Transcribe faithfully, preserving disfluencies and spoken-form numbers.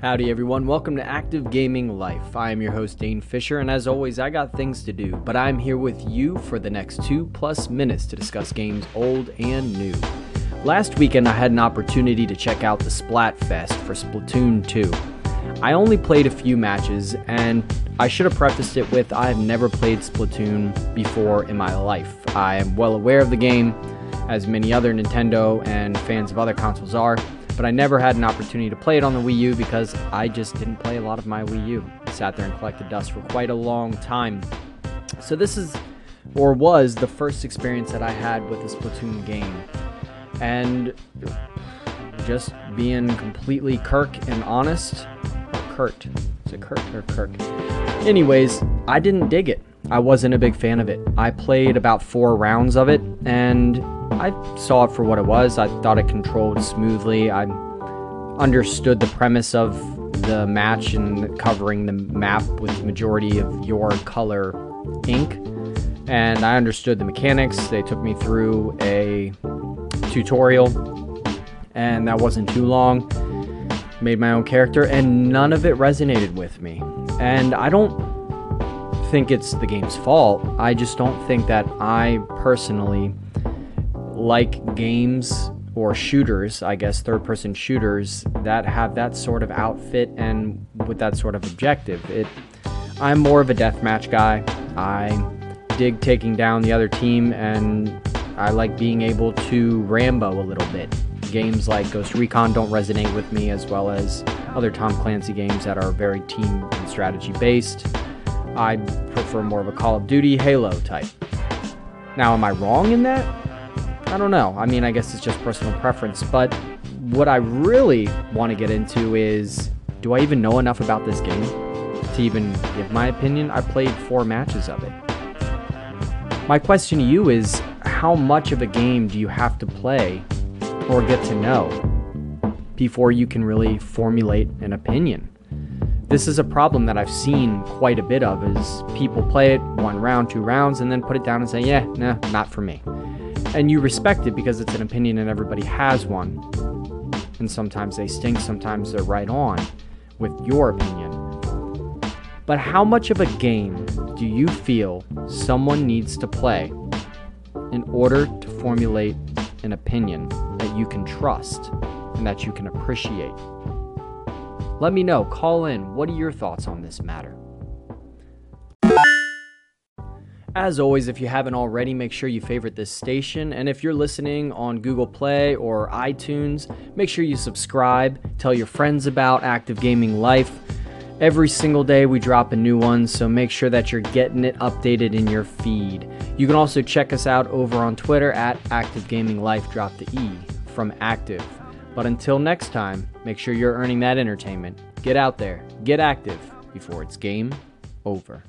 Howdy everyone, welcome to Active Gaming Life. I am your host Dane Fisher, and as always I got things to do, but I'm here with you for the next two plus minutes to discuss games old and new. Last weekend I had an opportunity to check out the Splatfest for Splatoon two. I only played a few matches, and I should have prefaced it with I have never played Splatoon before in my life. I am well aware of the game, as many other Nintendo and fans of other consoles are, but I never had an opportunity to play it on the Wii U because I just didn't play a lot of my Wii U. I sat there and collected dust for quite a long time. So this is, or was, the first experience that I had with a Splatoon game. And just being completely Kirk and honest, or Kurt, is it Kurt or Kirk? Anyways, I didn't dig it. I wasn't a big fan of it. I played about four rounds of it, and I saw it for what it was. I thought it controlled smoothly. I understood the premise of the match and covering the map with the majority of your color ink. And I understood the mechanics. They took me through a tutorial, and that wasn't too long. Made my own character, and none of it resonated with me. And I don't think it's the game's fault. I just don't think that I personally like games or shooters, I guess third-person shooters, that have that sort of outfit and with that sort of objective. It, I'm more of a deathmatch guy. I dig taking down the other team, and I like being able to Rambo a little bit. Games like Ghost Recon don't resonate with me, as well as other Tom Clancy games that are very team and strategy based. I prefer more of a Call of Duty, Halo type. Now, am I wrong in that? I don't know. I mean, I guess it's just personal preference, but what I really want to get into is, do I even know enough about this game to even give my opinion? I played four matches of it. My question to you is, how much of a game do you have to play or get to know before you can really formulate an opinion? This is a problem that I've seen quite a bit of, is people play it one round, two rounds, and then put it down and say, yeah, nah, not for me. And you respect it because it's an opinion and everybody has one. And sometimes they stink, sometimes they're right on with your opinion. But how much of a game do you feel someone needs to play in order to formulate an opinion that you can trust and that you can appreciate? Let me know. Call in. What are your thoughts on this matter? As always, if you haven't already, make sure you favorite this station. And if you're listening on Google Play or iTunes, make sure you subscribe. Tell your friends about Active Gaming Life. Every single day we drop a new one, so make sure that you're getting it updated in your feed. You can also check us out over on Twitter at Active Gaming Life. Drop the E from Active. But until next time, make sure you're earning that entertainment. Get out there, get active before it's game over.